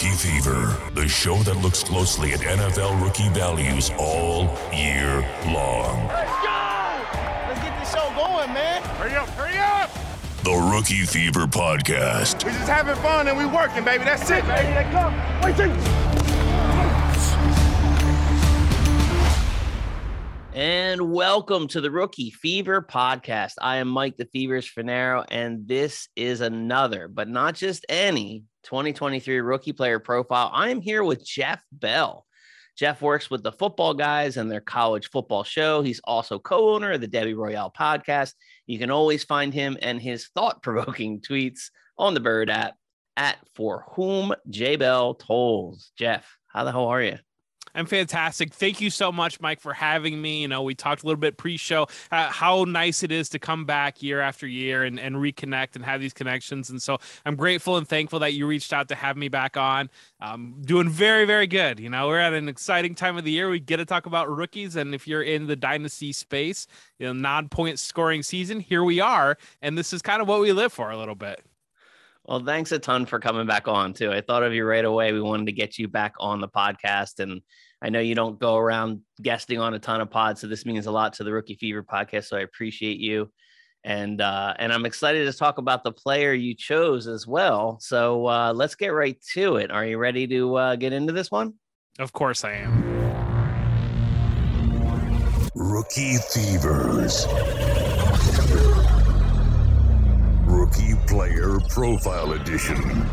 Rookie Fever, the show that looks closely at NFL rookie values all year long. Let's go! Let's get this show going, man. Hurry up, hurry up! The Rookie Fever Podcast. We're just having fun and we working, baby. That's it, baby. Let's go. Wait till... And welcome to the Rookie Fever Podcast. I am Mike the Feverish Fanaro, and this is another, but not just any, 2023 rookie player profile. I am here with Jeff Bell. Jeff works with the Football Guys and their college football show. He's also co-owner of the Debbie Royale podcast. You can always find him and his thought-provoking tweets on the Bird app at For WhomJBellTolls. Jeff, how the hell are you? I'm fantastic. Thank you so much, Mike, for having me. You know, we talked a little bit pre-show, how nice it is to come back year after year and reconnect and have these connections. And so I'm grateful and thankful that you reached out to have me back on. Doing very, very good. You know, we're at an exciting time of the year. We get to talk about rookies. And if you're in the dynasty space, you know, non-point scoring season, here we are. And this is kind of what we live for a little bit. Well, thanks a ton for coming back on, too. I thought of you right away. We wanted to get you back on the podcast. And I know you don't go around guesting on a ton of pods, so this means a lot to the Rookie Fever podcast, so I appreciate you. And I'm excited to talk about the player you chose as well. So let's get right to it. Are you ready to get into this one? Of course I am. Rookie Fevers. Rookie Player Profile Edition.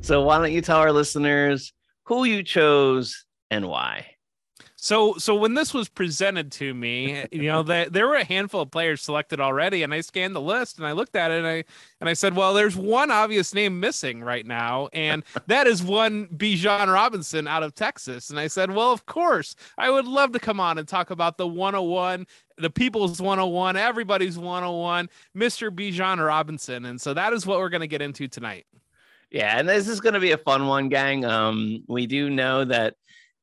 So why don't you tell our listeners who you chose and why? So when this was presented to me, you know, there were a handful of players selected already, and I scanned the list and I looked at it and I said, well, there's one obvious name missing right now, and that is one Bijan Robinson out of Texas. And I said, well, of course, I would love to come on and talk about the 101, the people's 101, everybody's 101, Mr. Bijan Robinson. And so that is what we're going to get into tonight. Yeah, and this is going to be a fun one, gang. We do know that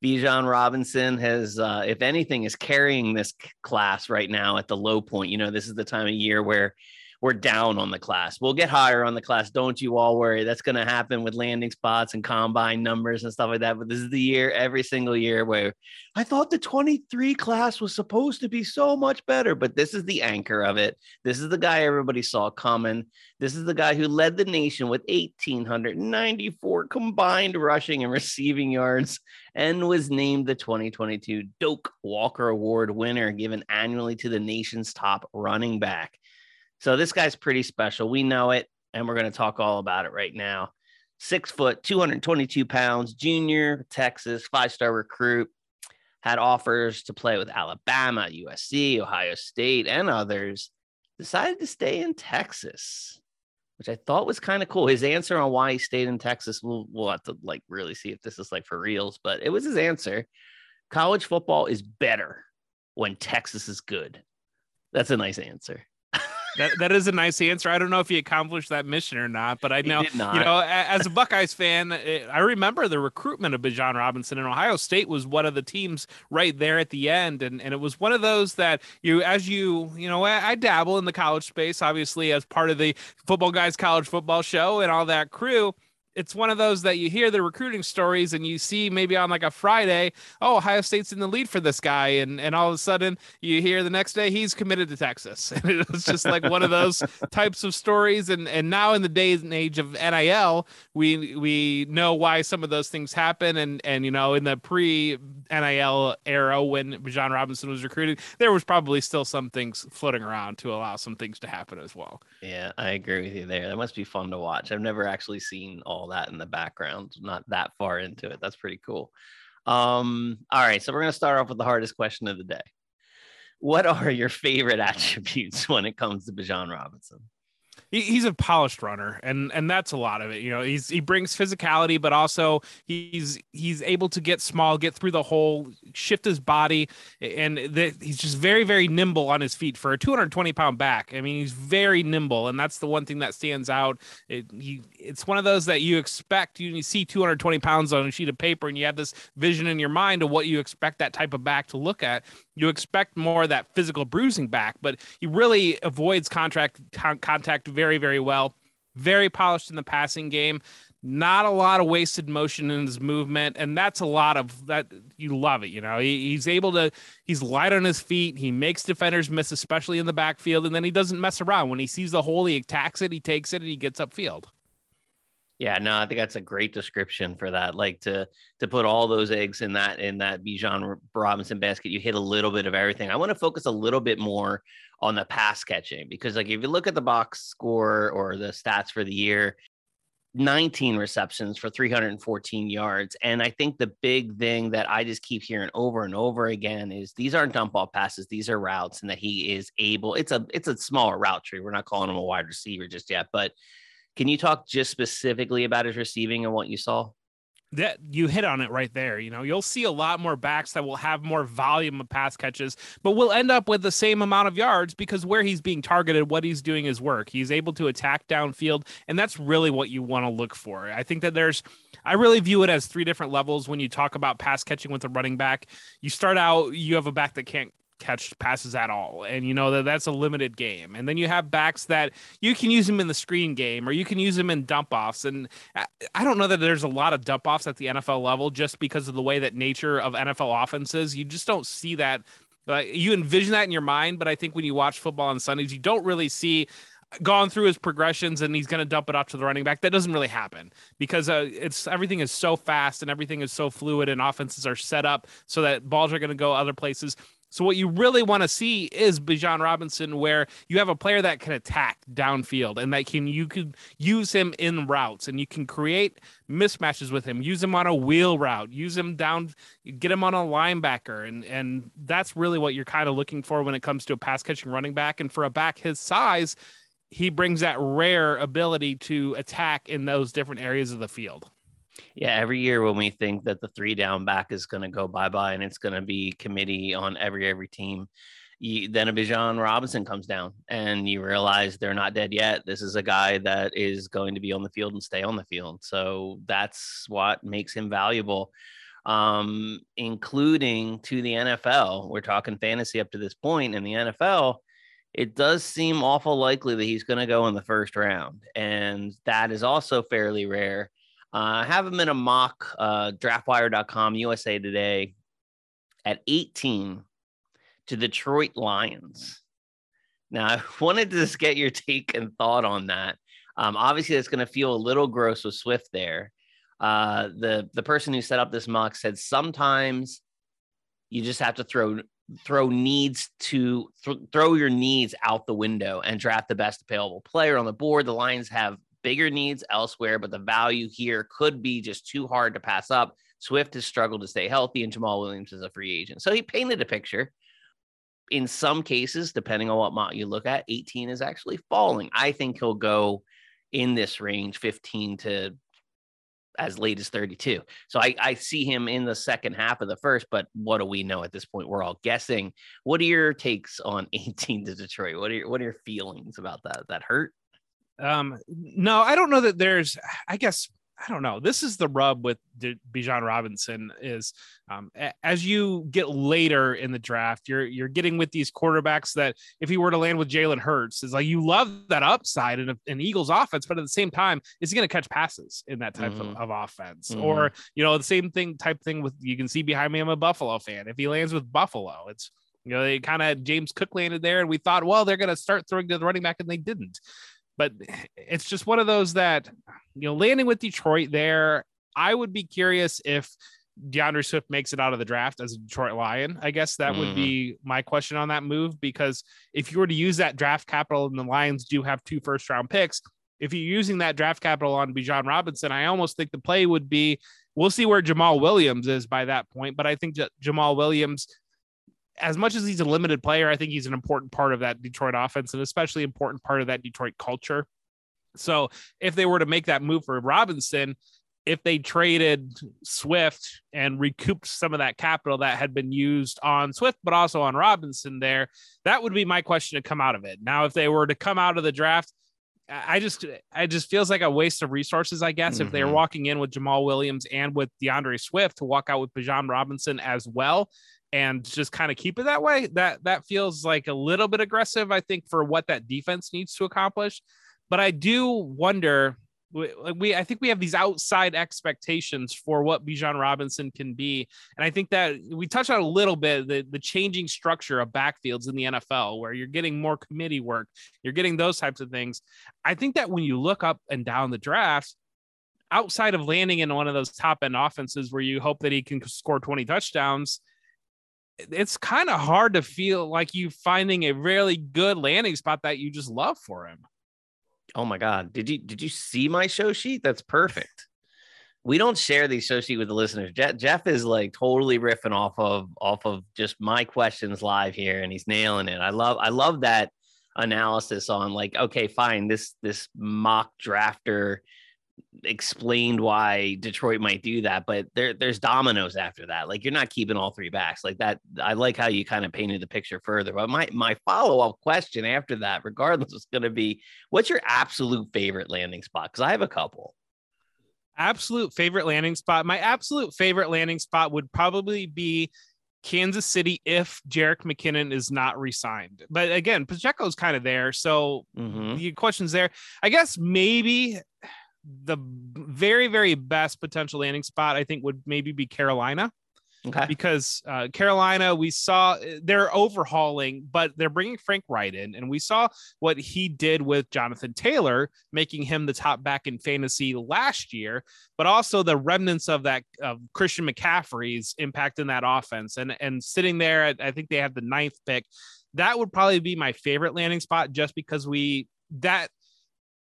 Bijan Robinson has, if anything, is carrying this class right now at the low point. You know, this is the time of year where we're down on the class. We'll get higher on the class. Don't you all worry. That's going to happen with landing spots and combine numbers and stuff like that. But this is the year, every single year, where I thought the 23 class was supposed to be so much better. But this is the anchor of it. This is the guy everybody saw coming. This is the guy who led the nation with 1,894 combined rushing and receiving yards and was named the 2022 Doak Walker Award winner, given annually to the nation's top running back. So this guy's pretty special. We know it, and we're going to talk all about it right now. 6 foot, 222 pounds, junior, Texas, five-star recruit. Had offers to play with Alabama, USC, Ohio State, and others. Decided to stay in Texas, which I thought was kind of cool. His answer on why he stayed in Texas, we'll have to like really see if this is like for reals, but it was his answer. College football is better when Texas is good. That's a nice answer. That is a nice answer. I don't know if he accomplished that mission or not, but I know, you know, as a Buckeyes fan, I remember the recruitment of Bijan Robinson, and Ohio State was one of the teams right there at the end. And it was one of those that I dabble in the college space, obviously, as part of the Football Guys college football show and all that crew. It's one of those that you hear the recruiting stories and you see maybe on like a Friday, oh, Ohio State's in the lead for this guy. And all of a sudden you hear the next day he's committed to Texas. And it was just like one of those types of stories. And now in the day and age of NIL, we know why some of those things happen. And you know, in the pre-NIL era when Bijan Robinson was recruited, there was probably still some things floating around to allow some things to happen as well. Yeah, I agree with you there. That must be fun to watch. I've never actually seen all that in the background, not that far into it. That's pretty cool. All right, so we're going to start off with the hardest question of the day. What are your favorite attributes when it comes to Bijan Robinson? He's a polished runner, and that's a lot of it. You know, he brings physicality, but also he's able to get small, get through the hole, shift his body, and he's just very, very nimble on his feet for a 220-pound back. I mean, he's very nimble, and that's the one thing that stands out. It's one of those that you expect. You see 220 pounds on a sheet of paper, and you have this vision in your mind of what you expect that type of back to look at. You expect more of that physical bruising back, but he really avoids contact very, very well. Very polished in the passing game. Not a lot of wasted motion in his movement, and that's a lot of that. You love it, you know. He's able to. He's light on his feet. He makes defenders miss, especially in the backfield, and then he doesn't mess around. When he sees the hole, he attacks it, he takes it, and he gets upfield. Yeah, no, I think that's a great description for that. Like to put all those eggs in that Bijan Robinson basket, you hit a little bit of everything. I want to focus a little bit more on the pass catching because, like, if you look at the box score or the stats for the year. 19 receptions for 314 yards. And I think the big thing that I just keep hearing over and over again is these aren't dump ball passes. These are routes, and that he is able, it's a smaller route tree. We're not calling him a wide receiver just yet, but can you talk just specifically about his receiving and what you saw? That you hit on it right there. You know, you'll see a lot more backs that will have more volume of pass catches, but will end up with the same amount of yards because where he's being targeted, what he's doing is work. He's able to attack downfield, and that's really what you want to look for. I think that I really view it as three different levels when you talk about pass catching with a running back. You start out, you have a back that can't catch passes at all, and you know that's a limited game. And then you have backs that you can use them in the screen game, or you can use them in dump offs. And I don't know that there's a lot of dump offs at the NFL level just because of the way that nature of NFL offenses. You just don't see that. You envision that in your mind, but I think when you watch football on Sundays, you don't really see. Gone through his progressions and he's going to dump it up to the running back. That doesn't really happen because it's everything is so fast and everything is so fluid, and offenses are set up so that balls are going to go other places. So what you really want to see is Bijan Robinson, where you have a player that can attack downfield and that you could use him in routes, and you can create mismatches with him, use him on a wheel route, use him down, get him on a linebacker. And that's really what you're kind of looking for when it comes to a pass catching running back. And for a back his size, he brings that rare ability to attack in those different areas of the field. Yeah, every year when we think that the three down back is going to go bye-bye and it's going to be committee on every team, then a Bijan Robinson comes down and you realize they're not dead yet. This is a guy that is going to be on the field and stay on the field. So that's what makes him valuable, including to the NFL. We're talking fantasy up to this point, and the NFL – it does seem awful likely that he's going to go in the first round, and that is also fairly rare. I have him in a mock, draftwire.com, USA Today, at 18 to Detroit Lions. Now, I wanted to just get your take and thought on that. Obviously, that's going to feel a little gross with Swift there. The person who set up this mock said sometimes you just have to throw your needs out the window and draft the best available player on the board. The Lions have bigger needs elsewhere, but the value here could be just too hard to pass up. Swift has struggled to stay healthy, and Jamal Williams is a free agent. So he painted a picture. In some cases, depending on what mock you look at, 18 is actually falling. I think he'll go in this range, 15 to as late as 32. So I see him in the second half of the first, but what do we know at this point? We're all guessing. What are your takes on 18 to Detroit? What are your feelings about that? That hurt? No, I don't know that there's, I guess, I don't know. This is the rub with Bijan Robinson is as you get later in the draft, you're getting with these quarterbacks that if he were to land with Jalen Hurts, is like you love that upside in an Eagles offense, but at the same time, is he going to catch passes in that type of offense? Mm-hmm. Or, you know, the same thing with, you can see behind me, I'm a Buffalo fan. If he lands with Buffalo, it's, you know, they kind of, James Cook landed there and we thought, well, they're going to start throwing to the running back, and they didn't. But it's just one of those that, you know, landing with Detroit there, I would be curious if DeAndre Swift makes it out of the draft as a Detroit Lion. I guess that would be my question on that move, because if you were to use that draft capital, and the Lions do have 2 first round picks, if you're using that draft capital on Bijan Robinson, I almost think the play would be, we'll see where Jamal Williams is by that point. But I think Jamal Williams, as much as he's a limited player, I think he's an important part of that Detroit offense, and especially important part of that Detroit culture. So if they were to make that move for Robinson, if they traded Swift and recouped some of that capital that had been used on Swift, but also on Robinson there, that would be my question to come out of it. Now, if they were to come out of the draft, I just feels like a waste of resources, I guess, if they're walking in with Jamal Williams and with DeAndre Swift to walk out with Bijan Robinson as well, and just kind of keep it that way. That feels like a little bit aggressive, I think, for what that defense needs to accomplish. But I do wonder I think we have these outside expectations for what Bijan Robinson can be. And I think that we touched on a little bit, the changing structure of backfields in the NFL, where you're getting more committee work, you're getting those types of things. I think that when you look up and down the draft, outside of landing in one of those top end offenses where you hope that he can score 20 touchdowns, it's kind of hard to feel like you finding a really good landing spot that you just love for him. Oh my God. Did you see my show sheet? That's perfect. We don't share these show sheet with the listeners. Jeff is like totally riffing off of just my questions live here, and he's nailing it. I love that analysis on like, okay, fine. This mock drafter explained why Detroit might do that, but there's dominoes after that. Like, you're not keeping all three backs like that. I like how you kind of painted the picture further, but my follow-up question after that, regardless, is going to be, what's your absolute favorite landing spot? Because I have a couple. Absolute favorite landing spot. My absolute favorite landing spot would probably be Kansas City if Jerick McKinnon is not re-signed. But again, Pacheco's kind of there, so your question's there. I guess maybe the very, very best potential landing spot, I think, would maybe be Carolina. Okay. Because Carolina, we saw they're overhauling, but they're bringing Frank Wright in. And we saw what he did with Jonathan Taylor, making him the top back in fantasy last year, but also the remnants of that of Christian McCaffrey's impact in that offense. And sitting there, I think they have the 9th pick. That would probably be my favorite landing spot, just because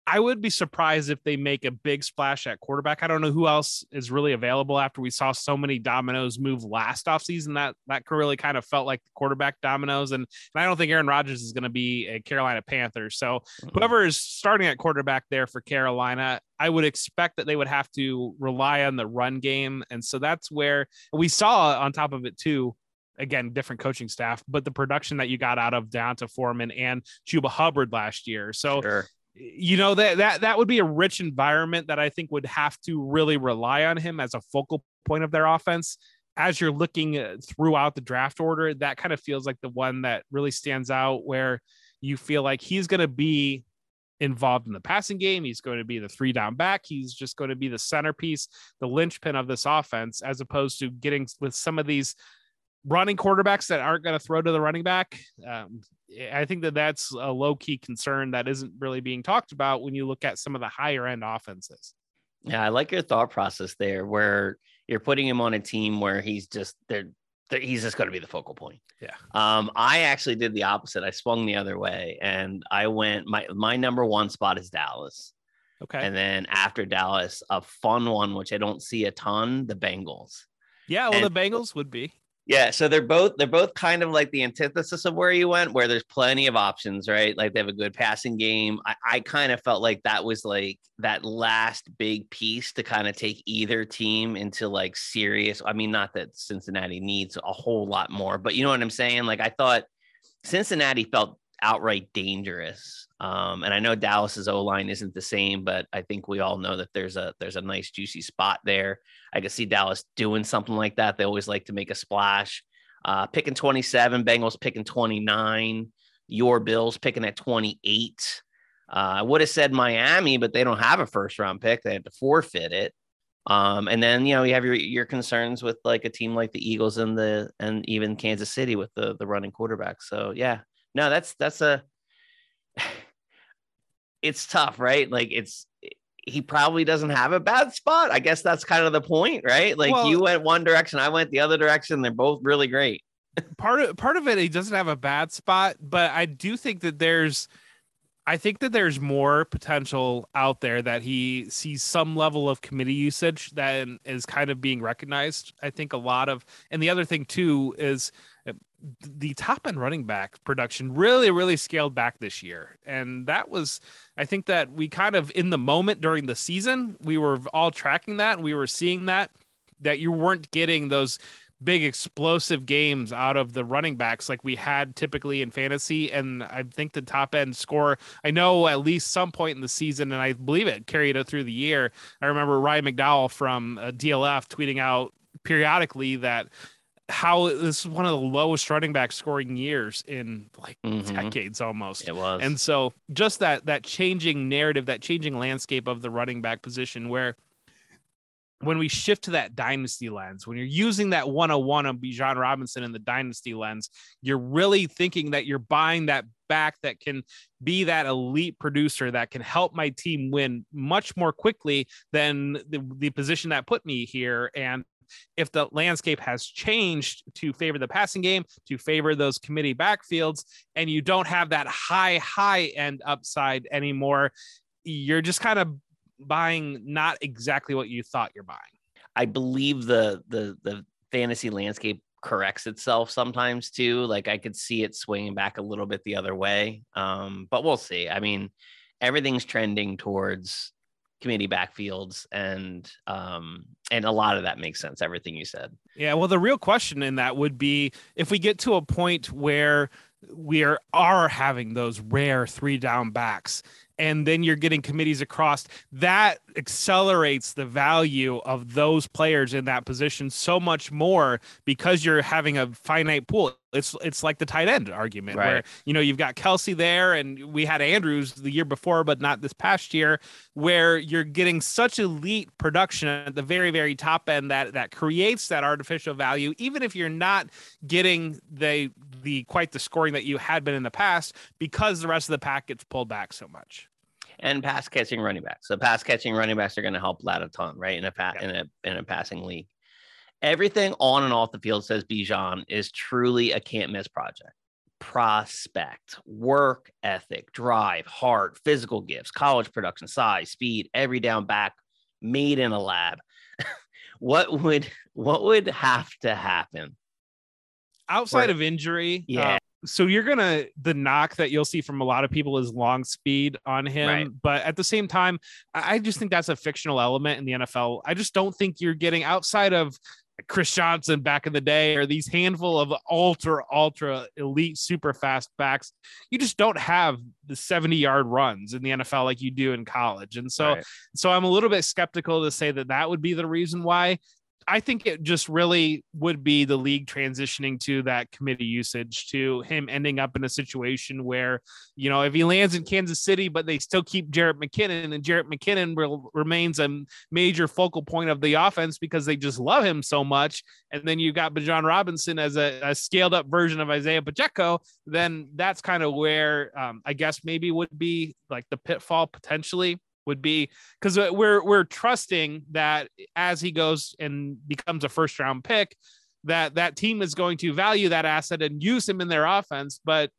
I would be surprised if they make a big splash at quarterback. I don't know who else is really available after we saw so many dominoes move last offseason that really kind of felt like the quarterback dominoes. And I don't think Aaron Rodgers is going to be a Carolina Panther. So whoever is starting at quarterback there for Carolina, I would expect that they would have to rely on the run game. And so that's where we saw on top of it too, again, different coaching staff, but the production that you got out of Deonta Foreman and Chuba Hubbard last year. So sure. You know, that would be a rich environment that I think would have to really rely on him as a focal point of their offense. As you're looking throughout the draft order, that kind of feels like the one that really stands out, where you feel like he's going to be involved in the passing game. He's going to be the 3-down back. He's just going to be the centerpiece, the linchpin of this offense, as opposed to getting with some of these running quarterbacks that aren't going to throw to the running back. I think that's a low key concern that isn't really being talked about when you look at some of the higher end offenses. Yeah. I like your thought process there, where you're putting him on a team where he's just there. He's just going to be the focal point. Yeah. I actually did the opposite. I swung the other way, and I went, my number one spot is Dallas. Okay. And then after Dallas, a fun one, which I don't see a ton, the Bengals. Yeah. Well, the Bengals would be. Yeah, so they're both kind of like the antithesis of where you went, where there's plenty of options, right? Like, they have a good passing game. I kind of felt like that was like that last big piece to kind of take either team into like serious. I mean, not that Cincinnati needs a whole lot more, but you know what I'm saying? Like, I thought Cincinnati felt outright dangerous. And I know Dallas's O-line isn't the same, but I think we all know that there's a nice juicy spot there. I could see Dallas doing something like that. They always like to make a splash. Picking 27, Bengals picking 29, your Bills picking at 28. I would have said Miami, but they don't have a first round pick. They had to forfeit it. And then, you know, you have your concerns with like a team like the Eagles and even Kansas City with the running quarterback. So yeah. No, it's tough, right? Like, he probably doesn't have a bad spot. I guess that's kind of the point, right? Like, well, you went one direction, I went the other direction. They're both really great. part of it, he doesn't have a bad spot, but I do think that there's more potential out there, that he sees some level of committee usage that is kind of being recognized. I think and the other thing too is, the top end running back production really, really scaled back this year. And that was, I think that we kind of in the moment during the season, we were all tracking that. We were seeing that you weren't getting those big explosive games out of the running backs like we had typically in fantasy. And I think the top end score, I know at least some point in the season, and I believe it carried it through the year. I remember Ryan McDowell from DLF tweeting out periodically that how this is one of the lowest running back scoring years in like decades almost. It was. And so just that changing narrative, that changing landscape of the running back position, where when we shift to that dynasty lens, when you're using that 101 of Bijan Robinson in the dynasty lens, you're really thinking that you're buying that back that can be that elite producer that can help my team win much more quickly than the position that put me here. And if the landscape has changed to favor the passing game, to favor those committee backfields, and you don't have that high end upside anymore, you're just kind of buying not exactly what you thought you're buying. I believe the fantasy landscape corrects itself sometimes too. Like I could see it swinging back a little bit the other way, but we'll see. I mean, everything's trending towards committee backfields, and a lot of that makes sense, everything you said. Yeah, well, the real question in that would be if we get to a point where we are having those rare 3-down backs, and then you're getting committees across, that accelerates the value of those players in that position so much more because you're having a finite pool. It's like the tight end argument, right? Where, you know, you've got Kelsey there, and we had Andrews the year before, but not this past year, where you're getting such elite production at the very, very top end that creates that artificial value, even if you're not getting the scoring that you had been in the past, because the rest of the pack gets pulled back so much. And pass catching running backs. So pass catching running backs are going to help that a ton, right? In a passing league. Everything on and off the field says Bijan is truly a can't miss project. Prospect, work ethic, drive, heart, physical gifts, college production, size, speed, every down back, made in a lab. What would have to happen outside of injury? Yeah. So you're going to, the knock that you'll see from a lot of people is long speed on him. Right. But at the same time, I just think that's a fictional element in the NFL. I just don't think you're getting outside of Chris Johnson back in the day, or these handful of ultra elite, super fast backs. You just don't have the 70-yard runs in the NFL like you do in college. And so, so I'm a little bit skeptical to say that would be the reason why. I think it just really would be the league transitioning to that committee usage, to him ending up in a situation where, you know, if he lands in Kansas City, but they still keep Jarrett McKinnon, and Jarrett McKinnon remains a major focal point of the offense because they just love him so much. And then you got Bijan Robinson as a scaled up version of Isaiah Pacheco. Then that's kind of where I guess maybe would be like the pitfall potentially. Would be because we're trusting that as he goes and becomes a first round pick, that team is going to value that asset and use him in their offense. But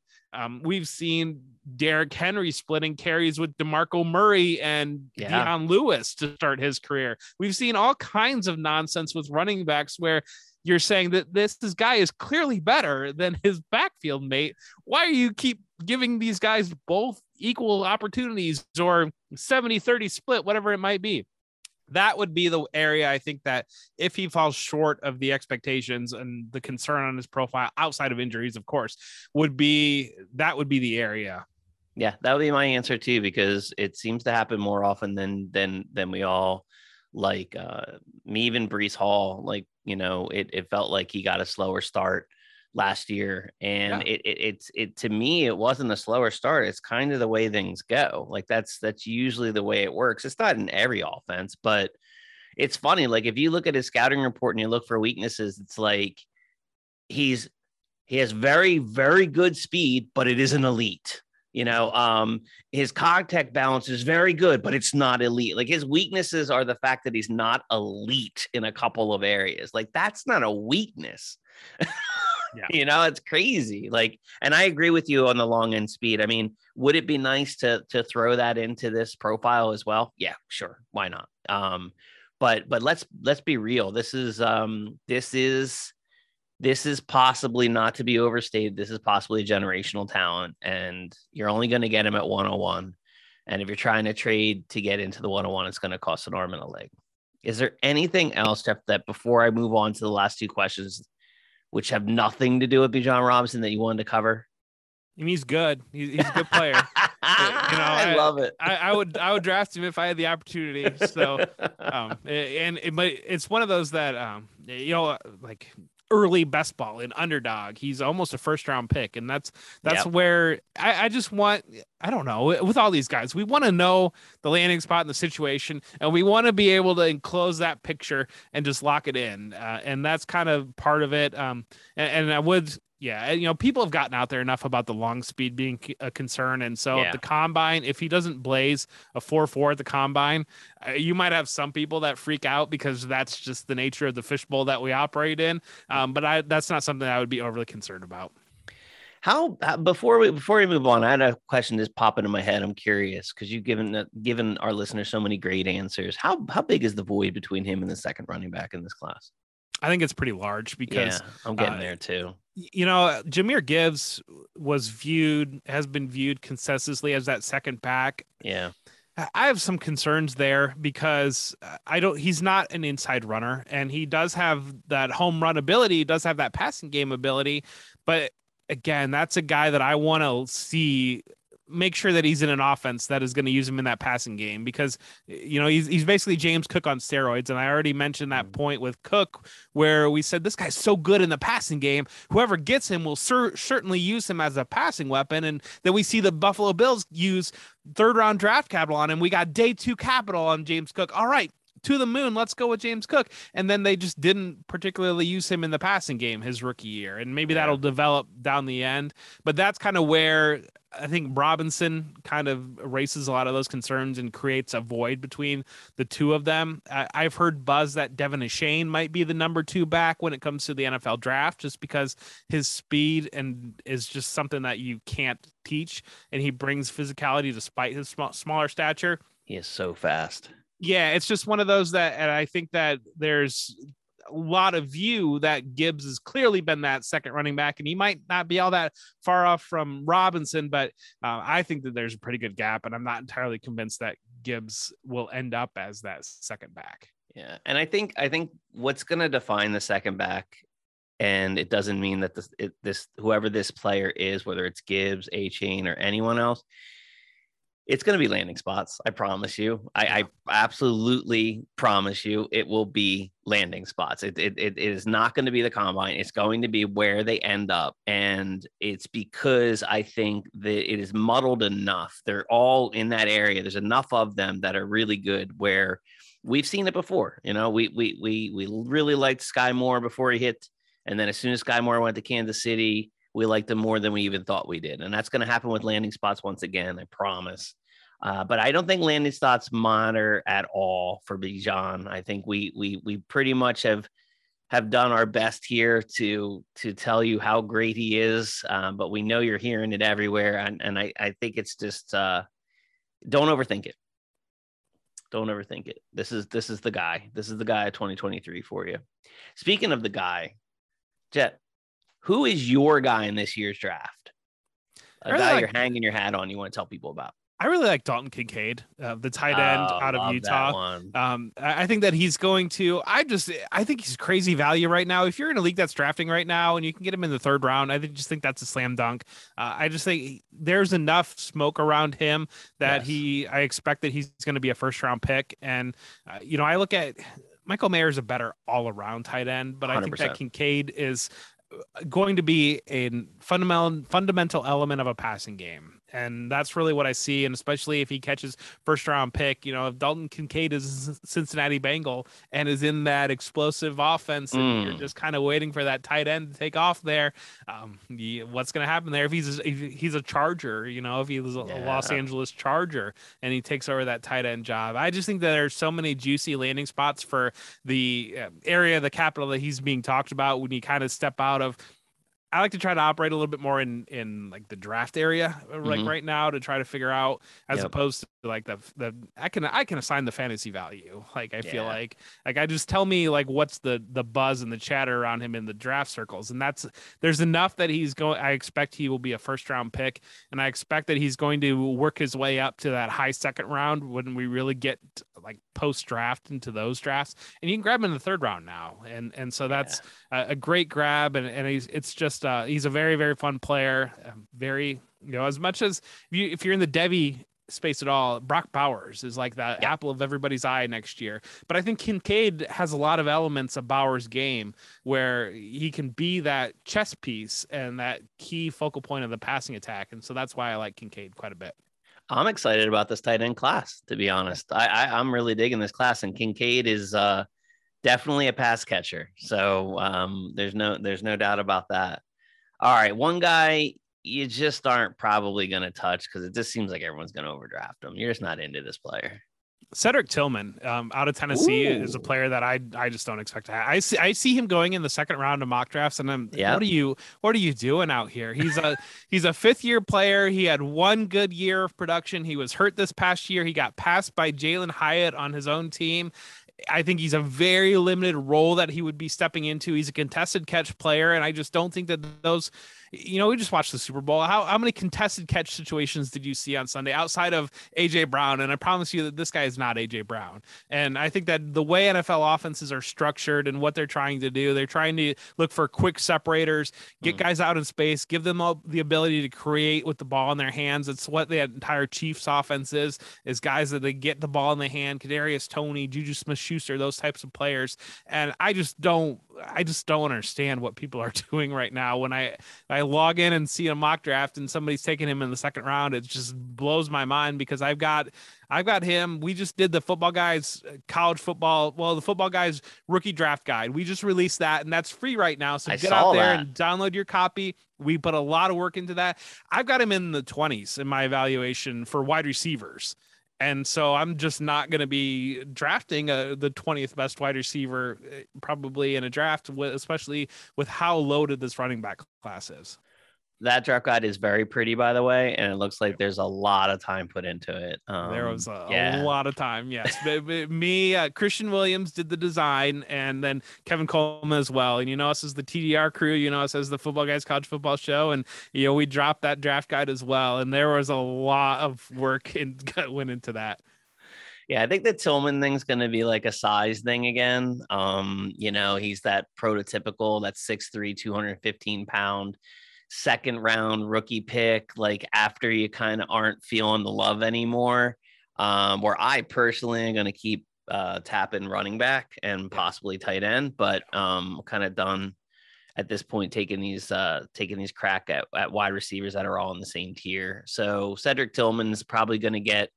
we've seen Derrick Henry splitting carries with DeMarco Murray and Deion Lewis to start his career. We've seen all kinds of nonsense with running backs where you're saying that this guy is clearly better than his backfield mate. Why do you keep giving these guys both equal opportunities, or 70-30 split, whatever it might be? That would be the area I think that if he falls short of the expectations and the concern on his profile outside of injuries, of course, would be the area. Yeah, that would be my answer too, because it seems to happen more often than we all like. Me, even Breece Hall, like, you know, it felt like he got a slower start last year, and it to me it wasn't a slower start. It's kind of the way things go. Like that's usually the way it works. It's not in every offense, but it's funny. Like if you look at his scouting report and you look for weaknesses, it's like he has very, very good speed, but it isn't elite. You know, his contact balance is very good, but it's not elite. Like his weaknesses are the fact that he's not elite in a couple of areas. Like that's not a weakness. Yeah. You know, it's crazy. Like, and I agree with you on the long end speed. I mean, would it be nice to throw that into this profile as well? Yeah, sure. Why not? But let's be real. This is possibly, not to be overstated, this is possibly generational talent, and you're only going to get him at 101. And if you're trying to trade to get into the 101, it's going to cost an arm and a leg. Is there anything else, Jeff, that before I move on to the last two questions, which have nothing to do with Bijan Robinson, that you wanted to cover? I mean, he's good. He's a good player. But, you know, I love it. I would draft him if I had the opportunity. So, and it's one of those that, you know, like early best ball, an underdog. He's almost a first round pick. And that's where I just want, I don't know, with all these guys, we want to know the landing spot and the situation, and we want to be able to enclose that picture and just lock it in. And that's kind of part of it. And I would, yeah, you know, people have gotten out there enough about the long speed being a concern. And so at the combine, if he doesn't blaze a 4.4 at the combine, you might have some people that freak out because that's just the nature of the fishbowl that we operate in. But that's not something I would be overly concerned about. Before we move on, I had a question that's popping in my head. I'm curious because you've given our listeners so many great answers. How big is the void between him and the second running back in this class? I think it's pretty large because I'm getting there too. You know, Jahmyr Gibbs has been viewed consensusly as that second back. Yeah. I have some concerns there because he's not an inside runner, and he does have that home run ability. He does have that passing game ability, but again, that's a guy that I want to see make sure that he's in an offense that is going to use him in that passing game, because, you know, he's basically James Cook on steroids. And I already mentioned that point with Cook, where we said, this guy's so good in the passing game, whoever gets him will certainly use him as a passing weapon. And then we see the Buffalo Bills use third round draft capital on him. We got day two capital on James Cook. All right, to the moon, let's go with James Cook. And then they just didn't particularly use him in the passing game his rookie year. And maybe that'll develop down the end, but that's kind of where I think Robinson kind of erases a lot of those concerns and creates a void between the two of them. I've heard buzz that Devin Achane might be the number two back when it comes to the NFL draft, just because his speed and is just something that you can't teach. And he brings physicality despite his smaller stature. He is so fast. Yeah. It's just one of those and I think that there's a lot of view that Gibbs has clearly been that second running back, and he might not be all that far off from Robinson, but I think that there's a pretty good gap, and I'm not entirely convinced that Gibbs will end up as that second back. Yeah. And I think what's going to define the second back, and it doesn't mean that whoever this player is, whether it's Gibbs, Achane, or anyone else, it's going to be landing spots. I promise you. I absolutely promise you it will be landing spots. It is not going to be the combine. It's going to be where they end up. And it's because I think that it is muddled enough. They're all in that area. There's enough of them that are really good where we've seen it before. You know, we really liked Sky Moore before he hit. And then as soon as Sky Moore went to Kansas City, we liked them more than we even thought we did. And that's going to happen with landing spots once again, I promise. But I don't think landing spots matter at all for Bijan. I think we pretty much have done our best here to tell you how great he is. But we know you're hearing it everywhere. And I think it's just don't overthink it. Don't overthink it. This is the guy. This is the guy of 2023 for you. Speaking of the guy, Jet, who is your guy in this year's draft? A guy you're hanging your hat on, you want to tell people about. I really like Dalton Kincaid, the tight end out of Utah. I think that he's going to, I think he's crazy value right now. If you're in a league that's drafting right now and you can get him in the third round, I just think that's a slam dunk. I just think there's enough smoke around him that I expect that he's going to be a first round pick. And, you know, I look at Michael Mayer is a better all around tight end, but 100%. I think that Kincaid is going to be a fundamental element of a passing game. And that's really what I see. And especially if he catches first round pick, you know, if Dalton Kincaid is Cincinnati Bengal and is in that explosive offense, and you're just kind of waiting for that tight end to take off there. What's going to happen there? If he's a Charger, you know, if he was a Los Angeles Charger and he takes over that tight end job, I just think that there's so many juicy landing spots for the area of the capital that he's being talked about. When you kind of step out of, I like to try to operate a little bit more in like the draft area, like right now, to try to figure out, as opposed to like I can assign the fantasy value. Like I feel like I just, tell me like what's the buzz and the chatter around him in the draft circles, and there's enough that he's going. I expect he will be a first round pick, and I expect that he's going to work his way up to that high second round when we really get like post draft into those drafts, and you can grab him in the third round now, and so that's a great grab, and it's just. He's a very, very fun player. Very, you know, as much as if you're in the Debbie space at all, Brock Bowers is like the apple of everybody's eye next year. But I think Kincaid has a lot of elements of Bowers' game where he can be that chess piece and that key focal point of the passing attack. And so that's why I like Kincaid quite a bit. I'm excited about this tight end class, to be honest. I'm really digging this class, and Kincaid is definitely a pass catcher. So there's no doubt about that. All right, one guy you just aren't probably going to touch because it just seems like everyone's going to overdraft him. You're just not into this player. Cedric Tillman out of Tennessee is a player that I just don't expect to have. I see him going in the second round of mock drafts, and I'm what are you doing out here? He's a fifth year player. He had one good year of production. He was hurt this past year. He got passed by Jalen Hyatt on his own team. I think he's a very limited role that he would be stepping into. He's a contested catch player, and I just don't think that those, you know, we just watched the Super Bowl. How many contested catch situations did you see on Sunday outside of A.J. Brown? And I promise you that this guy is not A.J. Brown. And I think that the way NFL offenses are structured and what they're trying to do, they're trying to look for quick separators, get guys out in space, give them all the ability to create with the ball in their hands. It's what the entire Chiefs offense is guys that they get the ball in the hand, Kadarius Toney, Juju Smith-Schuster, those types of players. And I just don't understand what people are doing right now. When I log in and see a mock draft and somebody's taking him in the second round, it just blows my mind because I've got him. We just did the Football Guys college football. Well, the Football Guys rookie draft guide. We just released that, and that's free right now. So get out there and download your copy. We put a lot of work into that. I've got him in the 20s in my evaluation for wide receivers. And so I'm just not going to be drafting the 20th best wide receiver probably in a draft, especially with how loaded this running back class is. That draft guide is very pretty, by the way, and it looks like there's a lot of time put into it. There was a lot of time, yes. Christian Williams did the design, and then Kevin Coleman as well. And you know us as the TDR crew, you know us as the Football Guys College Football Show, and you know we dropped that draft guide as well. And there was a lot of work went into that. Yeah, I think the Tillman thing's going to be like a size thing again. You know, he's that prototypical, that 6'3", 215-pound. Second round rookie pick, like after you kind of aren't feeling the love anymore, where I personally am going to keep tapping running back and possibly tight end, but kind of done at this point taking these crack at wide receivers that are all in the same tier. So Cedric Tillman is probably going to get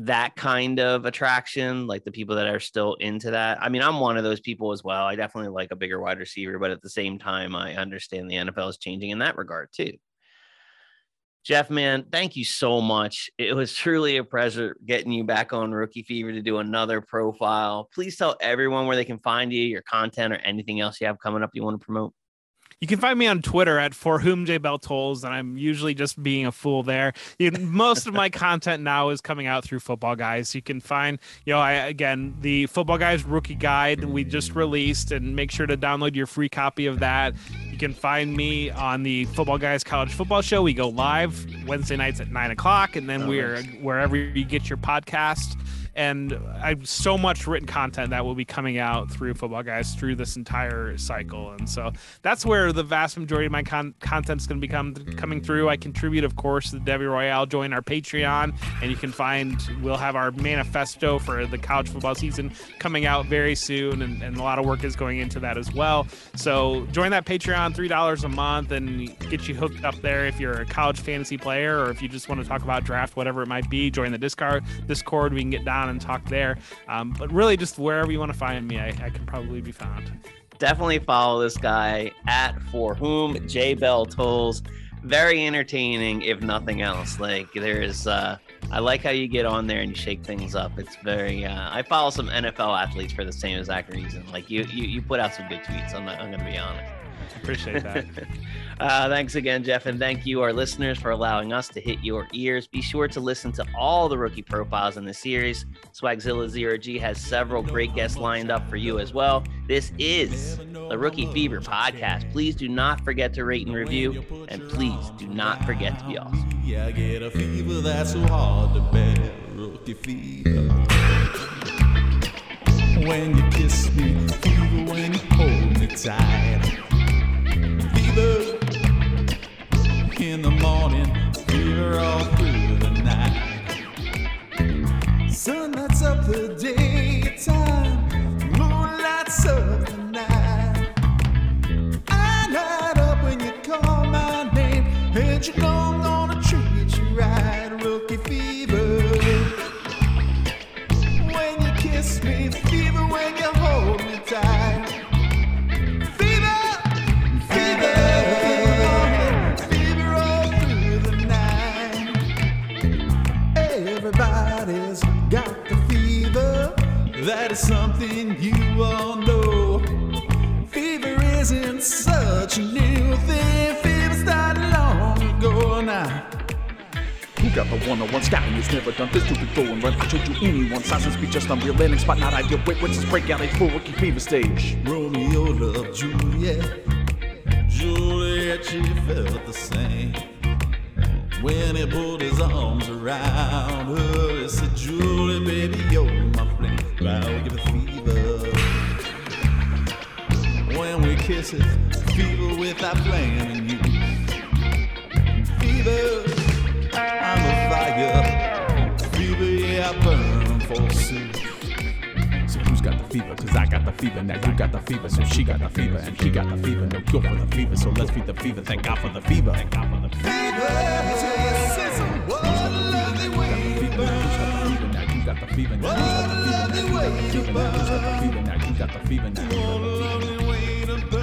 that kind of attraction, like the people that are still into that. I mean, I'm one of those people as well. I definitely like a bigger wide receiver, but at the same time, I understand the NFL is changing in that regard too. Jeff, man, thank you so much. It was truly a pleasure getting you back on Rookie Fever to do another profile. Please tell everyone where they can find you, your content, or anything else you have coming up you want to promote. You can find me on Twitter at For WhomJBellTolls, and I'm usually just being a fool there. Most of my content now is coming out through Football Guys. You can find, the Football Guys Rookie Guide we just released, and make sure to download your free copy of that. You can find me on the Football Guys College Football Show. We go live Wednesday nights at 9:00, and then we're wherever you get your podcast. And I have so much written content that will be coming out through Football Guys through this entire cycle. And so that's where the vast majority of my content is going to be coming through. I contribute, of course, to the Debbie Royale. Join our Patreon, and you can find, we'll have our manifesto for the college football season coming out very soon. And a lot of work is going into that as well. So join that Patreon, $3 a month, and get you hooked up there. If you're a college fantasy player, or if you just want to talk about draft, whatever it might be, join the Discord. We can get down and talk there, but really just wherever you want to find me, I can probably be found. Definitely follow this guy at For Whom J Bell Tolls. Very entertaining, if nothing else. Like there is I like how you get on there and you shake things up. It's very I follow some NFL athletes for the same exact reason. Like you put out some good tweets. I'm gonna be honest. Appreciate that. Thanks again, Jeff, and thank you, our listeners, for allowing us to hit your ears. Be sure to listen to all the rookie profiles in the series. Swagzilla 0G has several great guests lined up for you as well. This is the Rookie Fever Podcast. Please do not forget to rate and review, and please do not forget to be awesome. Yeah, I get a fever that's so hard to bear, rookie fever. When you kiss me, fever when you hold me tight. In the morning, fever all through the night. I'm gonna treat you right, Rookie Fever. When you kiss me, fever, when you hold me tight. Fever, fever, fever, fever all through the night. Everybody's got the fever. That is something you all know. Fever isn't such a new thing. Fever started long ago now. Who got the one-on-one scouting? It's never done this to be full and run. I told you anyone, size and speed just unreal. Landing spot not ideal. Wait, what's this breakout? A full Rookie Fever stage. Romeo loved Juliet. Juliet, she felt the same. When he put his arms around her, he said, Julie, baby, you're my friend. Now we give it fever. When we kiss it, fever without planning you. Fever, I'm a fire. Fever, yeah, I burn for soup. So who's got the fever? Cause I got the fever. Now you got the fever. So she got the fever. And he got the fever. No cure for the fever. So let's feed the fever. Thank God for the fever. Thank God for the fever. Fever. Now you got the fever. Now you got the fever. Now you got the fever.